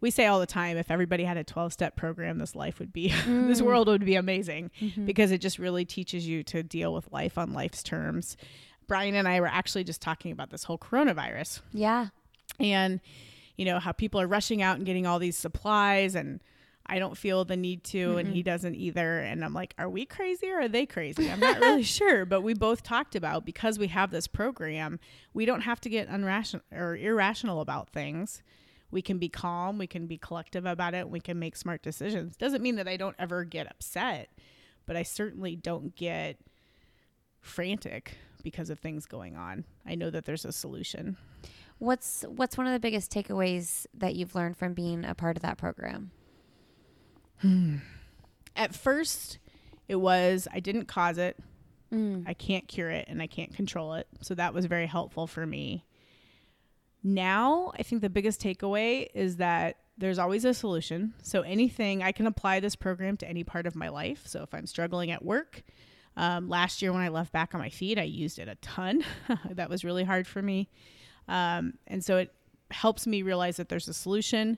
We say all the time, if everybody had a 12-step program, this world would be amazing because it just really teaches you to deal with life on life's terms. Brian and I were actually just talking about this whole coronavirus. Yeah. And, how people are rushing out and getting all these supplies, and I don't feel the need to, and he doesn't either. And I'm like, are we crazy or are they crazy? I'm not really sure, but we both talked about because we have this program, we don't have to get irrational about things. We can be calm, we can be collective about it, we can make smart decisions. Doesn't mean that I don't ever get upset, but I certainly don't get frantic because of things going on. I know that there's a solution. What's one of the biggest takeaways that you've learned from being a part of that program? At first, it was, I didn't cause it, I can't cure it, and I can't control it. So that was very helpful for me. Now, I think the biggest takeaway is that there's always a solution. So anything, I can apply this program to any part of my life. So if I'm struggling at work, last year when I left Back on My Feet, I used it a ton. That was really hard for me. And so it helps me realize that there's a solution.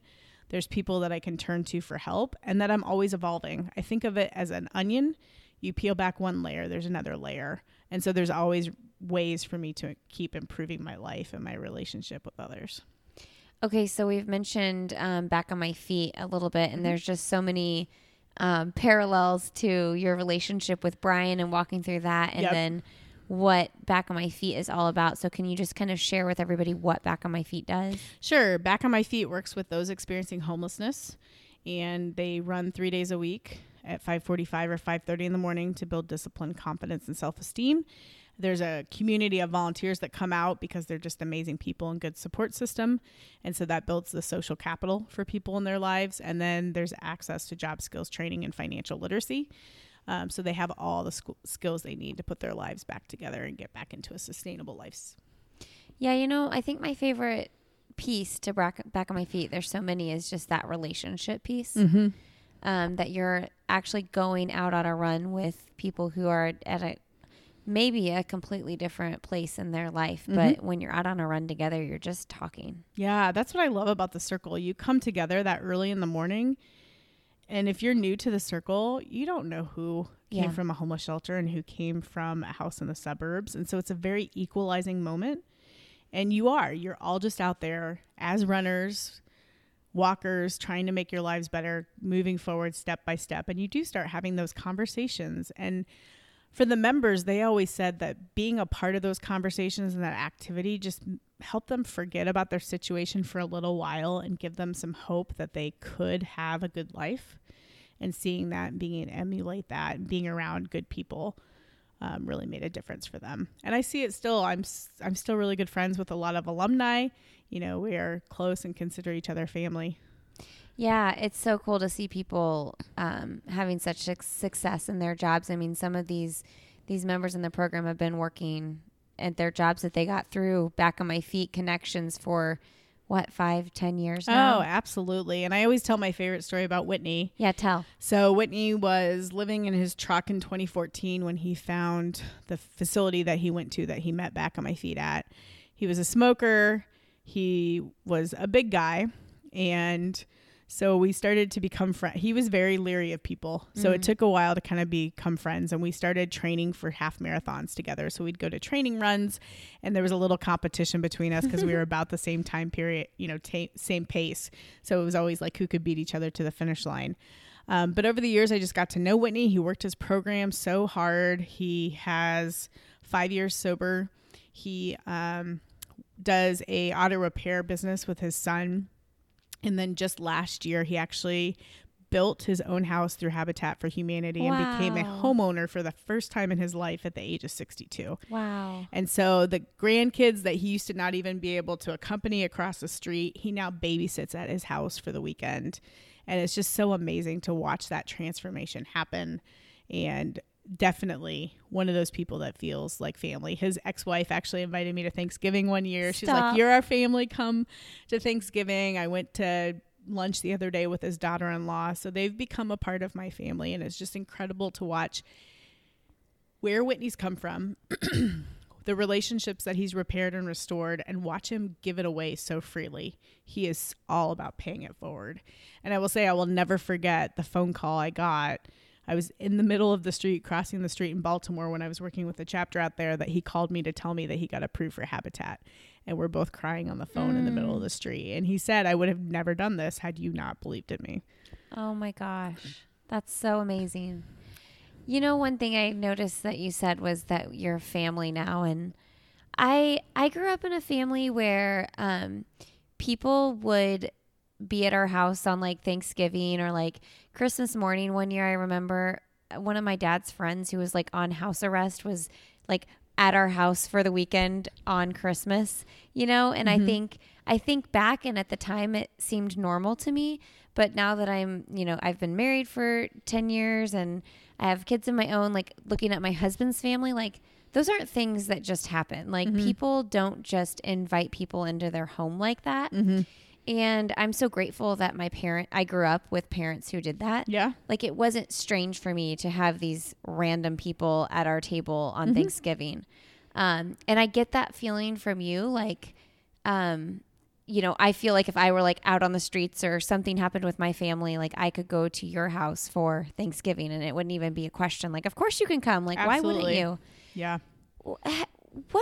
There's people that I can turn to for help and that I'm always evolving. I think of it as an onion. You peel back one layer, there's another layer. And so there's always ways for me to keep improving my life and my relationship with others. Okay, so we've mentioned Back on My Feet a little bit, and there's just so many parallels to your relationship with Brian and walking through that, and then what Back on My Feet is all about. So can you just kind of share with everybody what Back on My Feet does? Sure. Back on My Feet works with those experiencing homelessness, and they run 3 days a week at 5:45 or 5:30 in the morning to build discipline, confidence, and self-esteem. There's a community of volunteers that come out because they're just amazing people and good support system. And so that builds the social capital for people in their lives. And then there's access to job skills training and financial literacy. So they have all the skills they need to put their lives back together and get back into a sustainable life. Yeah, you know, I think my favorite piece to Back on My Feet, there's so many, is just that relationship piece. Mm-hmm. That you're actually going out on a run with people who are at maybe a completely different place in their life. Mm-hmm. But when you're out on a run together, you're just talking. Yeah, that's what I love about the circle. You come together that early in the morning. And if you're new to the circle, you don't know who came from a homeless shelter and who came from a house in the suburbs. And so it's a very equalizing moment. And you're all just out there as runners, walkers, trying to make your lives better, moving forward step by step. And you do start having those conversations. And for the members, they always said that being a part of those conversations and that activity just help them forget about their situation for a little while and give them some hope that they could have a good life. And seeing that and being able to emulate that and being around good people really made a difference for them. And I see it still. I'm still really good friends with a lot of alumni. You know, we are close and consider each other family. Yeah, it's so cool to see people having such success in their jobs. I mean, some of these members in the program have been working at their jobs that they got through Back on My Feet connections for 5-10 years now? Oh, absolutely. And I always tell my favorite story about Whitney. Yeah, tell. So Whitney was living in his truck in 2014 when he found the facility that he went to that he met Back on My Feet at. He was a smoker. He was a big guy. And so we started to become friends. He was very leery of people. So it took a while to kind of become friends. And we started training for half marathons together. So we'd go to training runs, and there was a little competition between us because we were about the same time period, you know, same pace. So it was always like who could beat each other to the finish line. But over the years, I just got to know Whitney. He worked his program so hard. He has 5 years sober. He does a auto repair business with his son. And then just last year, he actually built his own house through Habitat for Humanity and became a homeowner for the first time in his life at the age of 62. Wow. And so the grandkids that he used to not even be able to accompany across the street, he now babysits at his house for the weekend. And it's just so amazing to watch that transformation happen. And definitely one of those people that feels like family. His ex-wife actually invited me to Thanksgiving one year. She's like, "You're our family. Come to Thanksgiving." I went to lunch the other day with his daughter-in-law. So they've become a part of my family, and it's just incredible to watch where Whitney's come from, the relationships that he's repaired and restored, and watch him give it away so freely. He is all about paying it forward. And I will say, I will never forget the phone call I got. I was in the middle of the street, crossing the street in Baltimore when I was working with a chapter out there, that he called me to tell me that he got approved for Habitat. And we're both crying on the phone in the middle of the street. And he said, "I would have never done this had you not believed in me." Oh my gosh. That's so amazing. You know, one thing I noticed that you said was that you're a family now. And I grew up in a family where people would be at our house on like Thanksgiving or like Christmas morning. One year I remember one of my dad's friends who was like on house arrest was like at our house for the weekend on Christmas, you know? And I think back, and at the time it seemed normal to me, but now that I'm, you know, I've been married for 10 years and I have kids of my own, like looking at my husband's family, like those aren't things that just happen. Like people don't just invite people into their home like that. And I'm so grateful that I grew up with parents who did that. Yeah. Like it wasn't strange for me to have these random people at our table on Thanksgiving. And I get that feeling from you. Like, you know, I feel like if I were like out on the streets or something happened with my family, like I could go to your house for Thanksgiving and it wouldn't even be a question. Like, of course you can come. Like, Absolutely. Why wouldn't you? Yeah. What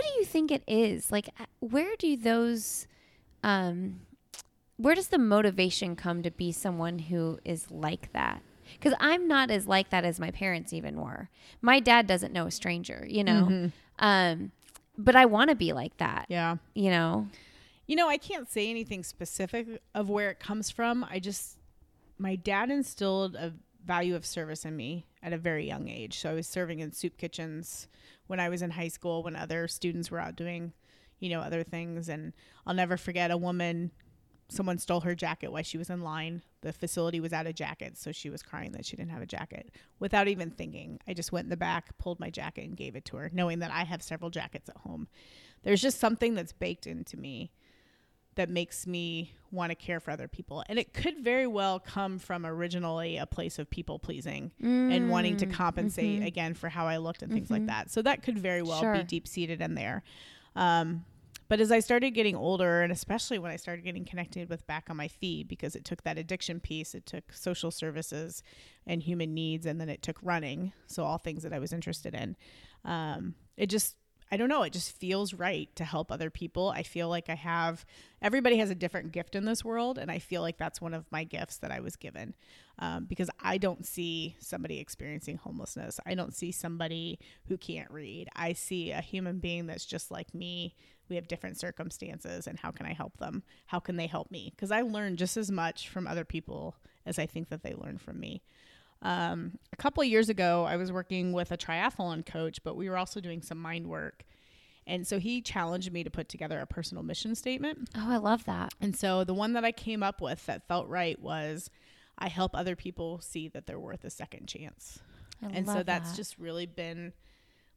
do you think it is? Like, where do those, where does the motivation come to be someone who is like that? Because I'm not as like that as my parents even were. My dad doesn't know a stranger, you know. Mm-hmm. But I want to be like that. Yeah. You know. You know, I can't say anything specific of where it comes from. My dad instilled a value of service in me at a very young age. So I was serving in soup kitchens when I was in high school, when other students were out doing, you know, other things. And I'll never forget someone stole her jacket while she was in line. The facility was out of jackets, so she was crying that she didn't have a jacket. Without even thinking, I just went in the back, pulled my jacket, and gave it to her, knowing that I have several jackets at home. There's just something that's baked into me that makes me want to care for other people. And it could very well come from originally a place of people pleasing and wanting to compensate again for how I looked and things like that. So that could very well be deep seated in there. But as I started getting older, and especially when I started getting connected with Back on My Feet, because it took that addiction piece, it took social services and human needs, and then it took running. So all things that I was interested in. I don't know. It just feels right to help other people. I feel like everybody has a different gift in this world. And I feel like that's one of my gifts that I was given, because I don't see somebody experiencing homelessness. I don't see somebody who can't read. I see a human being that's just like me. We have different circumstances, and how can I help them? How can they help me? Because I learn just as much from other people as I think that they learn from me. A couple of years ago, I was working with a triathlon coach, but we were also doing some mind work. And so he challenged me to put together a personal mission statement. Oh, I love that. And so the one that I came up with that felt right was, I help other people see that they're worth a second chance. And so that's just really been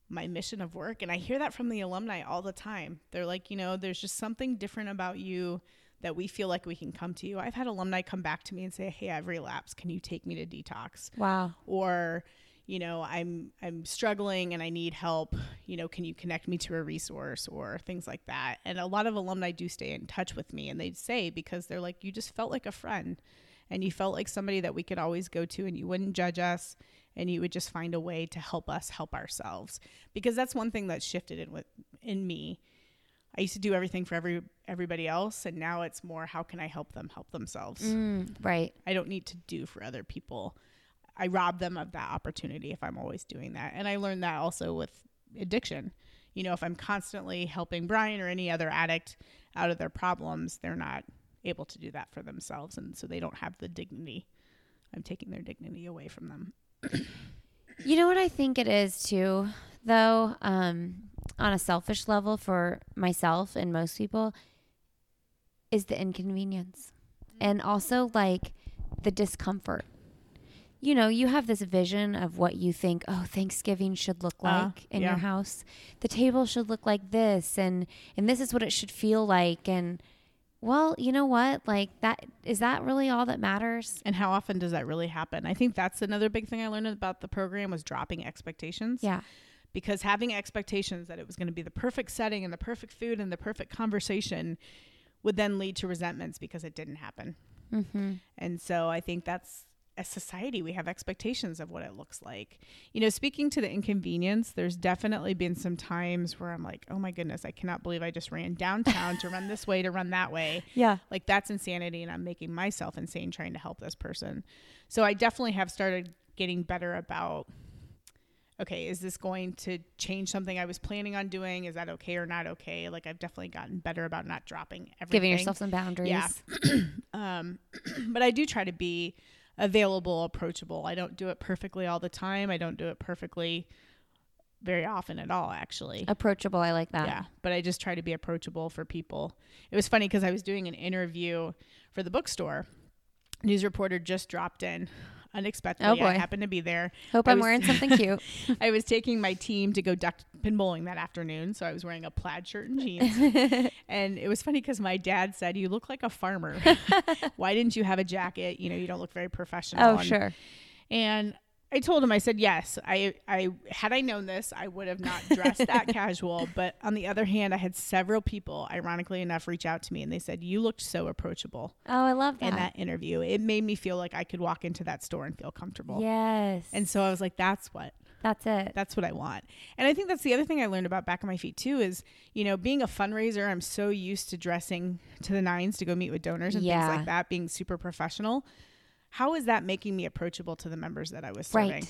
my mission of work. And I hear that from the alumni all the time. They're like, you know, there's just something different about you that we feel like we can come to you. I've had alumni come back to me and say, hey, I've relapsed. Can you take me to detox? Wow. Or, you know, I'm struggling and I need help. You know, can you connect me to a resource or things like that? And a lot of alumni do stay in touch with me, and they'd say, because they're like, you just felt like a friend, and you felt like somebody that we could always go to, and you wouldn't judge us, and you would just find a way to help us help ourselves. Because that's one thing that shifted in me. I used to do everything for everybody else, and now it's more, how can I help them help themselves? Right. I don't need to do for other people. I rob them of that opportunity if I'm always doing that. And I learned that also with addiction. You know, if I'm constantly helping Brian or any other addict out of their problems, they're not able to do that for themselves, and so they don't have the dignity. I'm taking their dignity away from them. You know what I think it is too, though, on a selfish level for myself and most people, is the inconvenience and also like the discomfort. You know, you have this vision of what you think, oh, Thanksgiving should look like in your house. The table should look like this, and this is what it should feel like. And well, you know what? Like, that is that really all that matters? And how often does that really happen? I think that's another big thing I learned about the program was dropping expectations. Yeah. Because having expectations that it was going to be the perfect setting and the perfect food and the perfect conversation would then lead to resentments because it didn't happen. Mm-hmm. And so I think that's, as society, we have expectations of what it looks like. You know, speaking to the inconvenience, there's definitely been some times where I'm like, oh my goodness, I cannot believe I just ran downtown to run this way, to run that way. Yeah. Like, that's insanity, and I'm making myself insane trying to help this person. So I definitely have started getting better about, okay, is this going to change something I was planning on doing? Is that okay or not okay? Like, I've definitely gotten better about not dropping everything. Giving yourself some boundaries. Yeah. But I do try to be available, approachable. I don't do it perfectly all the time. I don't do it perfectly very often at all, actually. Approachable, I like that. Yeah, but I just try to be approachable for people. It was funny because I was doing an interview for the bookstore. News reporter just dropped in. Unexpectedly, oh boy. I happened to be there. I'm wearing something cute. I was taking my team to go duck pin bowling that afternoon, so I was wearing a plaid shirt and jeans. And it was funny because my dad said, "You look like a farmer. Why didn't you have a jacket? You know, you don't look very professional." Oh, sure. And I told him, I said, "Yes, I had I known this, I would have not dressed that casual." But on the other hand, I had several people, ironically enough, reach out to me, and they said, "You looked so approachable." Oh, I love that. In that interview, it made me feel like I could walk into that store and feel comfortable. Yes. And so I was like, that's it. That's what I want. And I think that's the other thing I learned about Back on My Feet too is, you know, being a fundraiser, I'm so used to dressing to the nines to go meet with donors and things like that, being super professional. how is that making me approachable to the members that I was serving?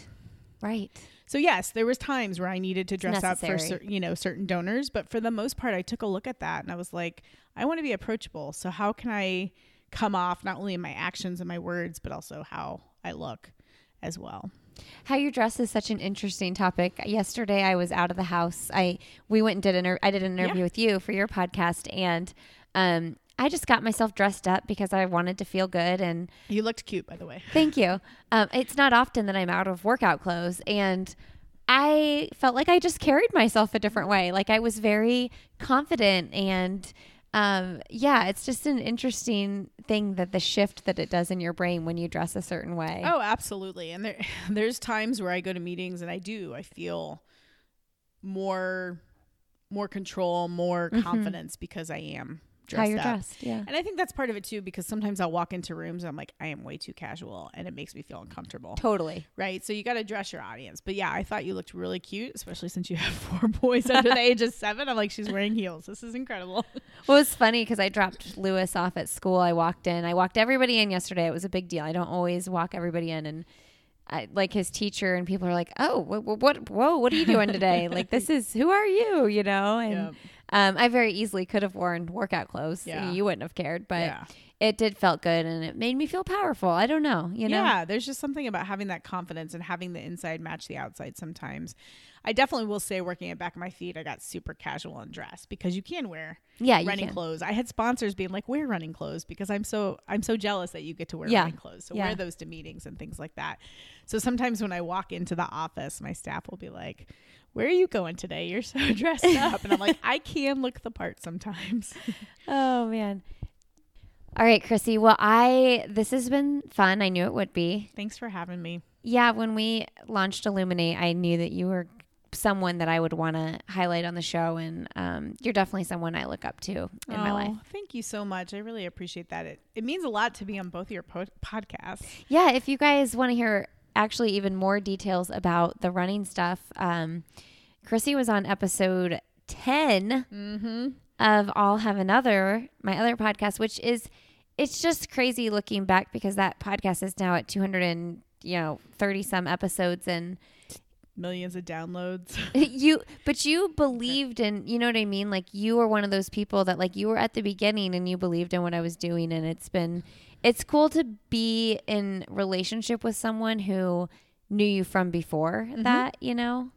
Right. So yes, there was times where I needed to dress up for certain donors, but for the most part, I took a look at that and I was like, I want to be approachable. So how can I come off not only in my actions and my words, but also how I look as well? How you dress is such an interesting topic. Yesterday, I was out of the house. We went and did an interview with you for your podcast, and I just got myself dressed up because I wanted to feel good. And you looked cute, by the way. Thank you. It's not often that I'm out of workout clothes, and I felt like I just carried myself a different way. Like I was very confident, and it's just an interesting thing that the shift that it does in your brain when you dress a certain way. Oh, absolutely. And there's times where I go to meetings and I feel more control, more confidence because I am dressed up. How you're dressed, yeah. And I think that's part of it too, because sometimes I'll walk into rooms and I'm like, I am way too casual, and it makes me feel uncomfortable. Totally. Right? So you got to dress your audience. But yeah, I thought you looked really cute, especially since you have 4 boys under the age of 7. I'm like, she's wearing heels. This is incredible. Well, it's funny because I dropped Lewis off at school. I walked everybody in yesterday. It was a big deal. I don't always walk everybody in, and like his teacher and people are like, oh, what are you doing today? Like, this is, who are you? You know? And yep. I very easily could have worn workout clothes. Yeah. You wouldn't have cared, but it did felt good, and it made me feel powerful. I don't know, you know? Yeah, there's just something about having that confidence and having the inside match the outside sometimes. I definitely will say working at Back on My Feet, I got super casual and dressed because you can wear running clothes. I had sponsors being like, wear running clothes, because I'm so jealous that you get to wear running clothes. So wear those to meetings and things like that. So sometimes when I walk into the office, my staff will be like, where are you going today? You're so dressed up. And I'm like, I can look the part sometimes. Oh, man. All right, Chrissy. Well, this has been fun. I knew it would be. Thanks for having me. Yeah. When we launched Illuminate, I knew that you were someone that I would want to highlight on the show. And you're definitely someone I look up to in my life. Thank you so much. I really appreciate that. It means a lot to be on both of your podcasts. Yeah. If you guys want to hear actually even more details about the running stuff, Chrissy was on episode 10 of I'll Have Another, my other podcast, which is, it's just crazy looking back because that podcast is now at 230 some episodes and millions of downloads. But you believed in, you know what I mean? Like, you were one of those people that, like, you were at the beginning and you believed in what I was doing. And it's cool to be in relationship with someone who knew you from before that, you know?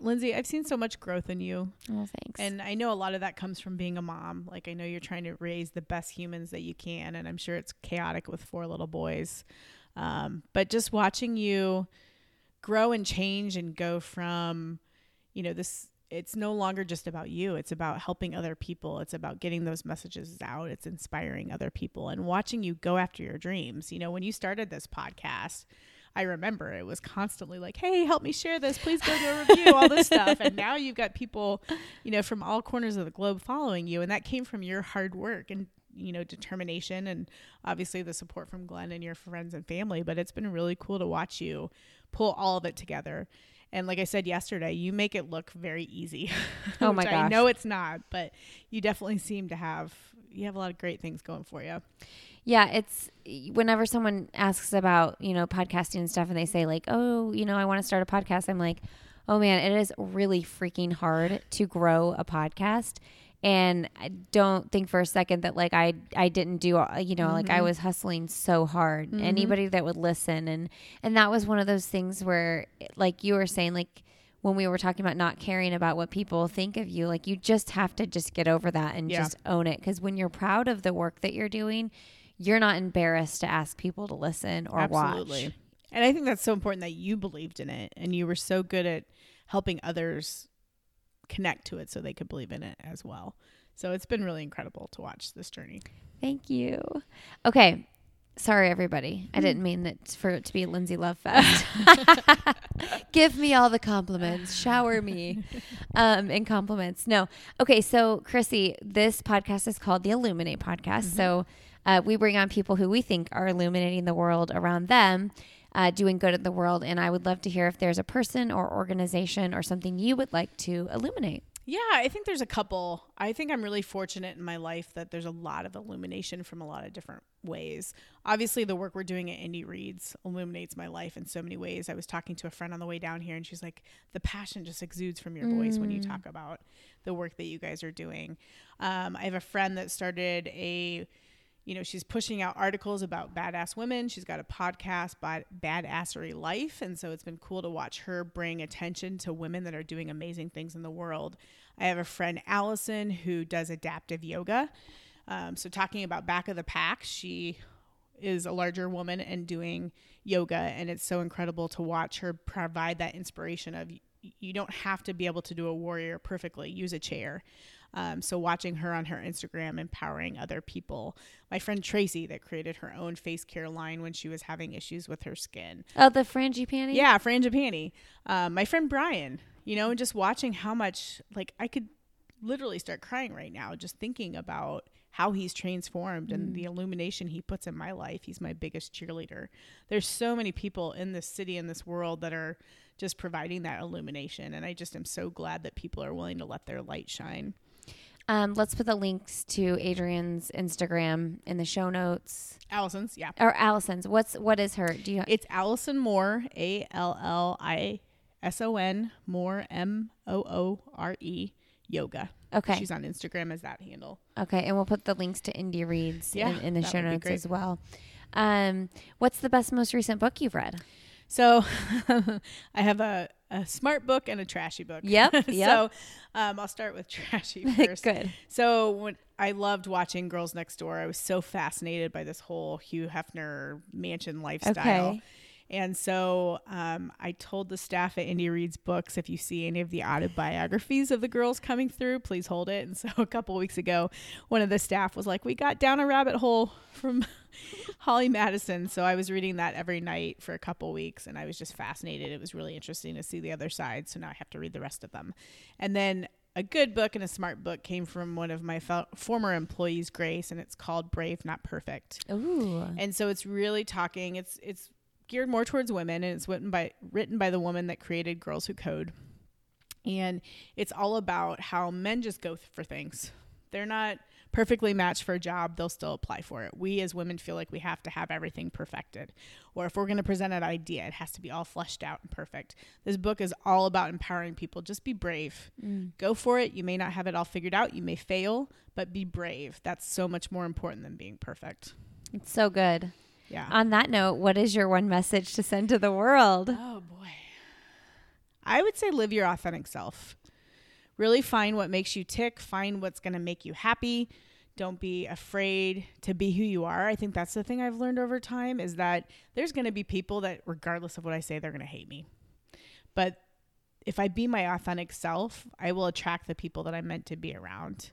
Lindsay, I've seen so much growth in you. Oh, thanks. And I know a lot of that comes from being a mom. Like, I know you're trying to raise the best humans that you can, and I'm sure it's chaotic with 4 little boys. But just watching you grow and change and go from, this, it's no longer just about you. It's about helping other people. It's about getting those messages out. It's inspiring other people, and watching you go after your dreams. When you started this podcast, I remember it was constantly like, hey, help me share this. Please go do a review, all this stuff. And now you've got people, from all corners of the globe following you. And that came from your hard work and, determination, and obviously the support from Glenn and your friends and family. But it's been really cool to watch you pull all of it together. And like I said yesterday, you make it look very easy. Oh my gosh. I know it's not, but you definitely seem to have a lot of great things going for you. Yeah. It's whenever someone asks about, podcasting and stuff, and they say like, oh, I want to start a podcast. I'm like, oh man, it is really freaking hard to grow a podcast. And I don't think for a second that like I didn't do, like I was hustling so hard. Anybody that would listen. And that was one of those things where, like you were saying, like when we were talking about not caring about what people think of you, like you just have to just get over that and just own it. 'Cause when you're proud of the work that you're doing, you're not embarrassed to ask people to listen or watch. And I think that's so important that you believed in it, and you were so good at helping others connect to it so they could believe in it as well. So it's been really incredible to watch this journey. Thank you. Okay. Sorry, everybody. I didn't mean that for it to be a Lindsay Love Fest. Give me all the compliments. Shower me in compliments. No. Okay. So Chrissy, this podcast is called the Illuminate Podcast. So we bring on people who we think are illuminating the world around them, doing good in the world. And I would love to hear if there's a person or organization or something you would like to illuminate. Yeah, I think there's a couple. I think I'm really fortunate in my life that there's a lot of illumination from a lot of different ways. Obviously, the work we're doing at Indy Reads illuminates my life in so many ways. I was talking to a friend on the way down here, and she's like, the passion just exudes from your voice when you talk about the work that you guys are doing. I have a friend that started a, you know, she's pushing out articles about badass women. She's got a podcast, Badassery Life. And so it's been cool to watch her bring attention to women that are doing amazing things in the world. I have a friend, Allison, who does adaptive yoga. So talking about back of the pack, she is a larger woman and doing yoga. And it's so incredible to watch her provide that inspiration of you don't have to be able to do a warrior perfectly. Use a chair. So watching her on her Instagram, empowering other people. My friend Tracy that created her own face care line when she was having issues with her skin. Oh, the frangipani? Yeah, frangipani. My friend Brian, you know, and just watching how much, like, I could literally start crying right now just thinking about how he's transformed and the illumination he puts in my life. He's my biggest cheerleader. There's so many people in this city, in this world that are just providing that illumination. And I just am so glad that people are willing to let their light shine. Let's put the links to Adrian's Instagram in the show notes. Allison's, yeah. Or Allison's. What is her? Do you? It's Allison Moore, Allison Moore, Moore, yoga. Okay. She's on Instagram as that handle. Okay, and we'll put the links to Indy Reads in the show notes as well. What's the best, most recent book you've read? So I have a smart book and a trashy book. Yep. So I'll start with trashy first. Good. So when I loved watching Girls Next Door, I was so fascinated by this whole Hugh Hefner mansion lifestyle. Okay. And so I told the staff at Indy Reads Books, if you see any of the autobiographies of the girls coming through, please hold it. And so a couple weeks ago, one of the staff was like, we got down a rabbit hole from Holly Madison. So I was reading that every night for a couple weeks, and I was just fascinated. It was really interesting to see the other side. So now I have to read the rest of them. And then a good book and a smart book came from one of my former employees, Grace, and it's called Brave, Not Perfect. Ooh. And so it's really talking. It's geared more towards women, and it's written by the woman that created Girls Who Code. And it's all about how men just go for things. They're not perfectly matched for a job. They'll still apply for it. We as women feel like we have to have everything perfected, or if we're going to present an idea, it has to be all fleshed out and perfect. This book is all about empowering people. Just be brave. Go for it. You may not have it all figured out. You may fail, but be brave. That's so much more important than being perfect. It's so good. Yeah. On that note, what is your one message to send to the world? Oh, boy. I would say live your authentic self. Really find what makes you tick. Find what's going to make you happy. Don't be afraid to be who you are. I think that's the thing I've learned over time, is that there's going to be people that, regardless of what I say, they're going to hate me. But if I be my authentic self, I will attract the people that I'm meant to be around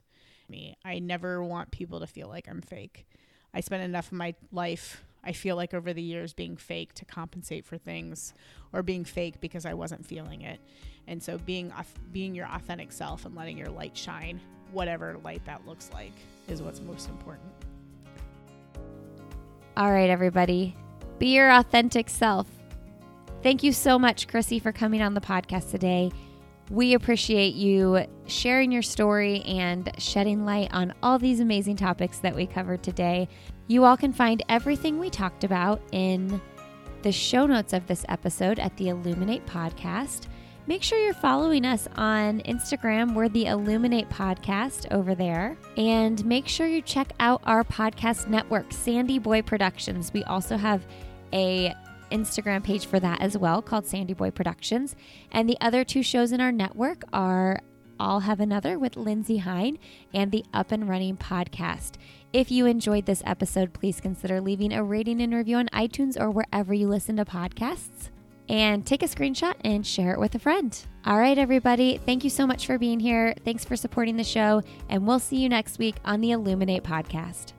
me. I never want people to feel like I'm fake. I spent enough of my life, I feel like, over the years being fake to compensate for things, or being fake because I wasn't feeling it. And so being your authentic self and letting your light shine, whatever light that looks like, is what's most important. All right, everybody, be your authentic self. Thank you so much, Chrissy, for coming on the podcast today. We appreciate you sharing your story and shedding light on all these amazing topics that we covered today. You all can find everything we talked about in the show notes of this episode at the Illuminate Podcast. Make sure you're following us on Instagram. We're the Illuminate Podcast over there. And make sure you check out our podcast network, Sandy Boy Productions. We also have a Instagram page for that as well, called Sandy Boy Productions. And the other two shows in our network are I'll Have Another with Lindsey Hein and the Up and Running Podcast. If you enjoyed this episode, please consider leaving a rating and review on iTunes or wherever you listen to podcasts. And take a screenshot and share it with a friend. All right, everybody. Thank you so much for being here. Thanks for supporting the show. And we'll see you next week on the Illuminate Podcast.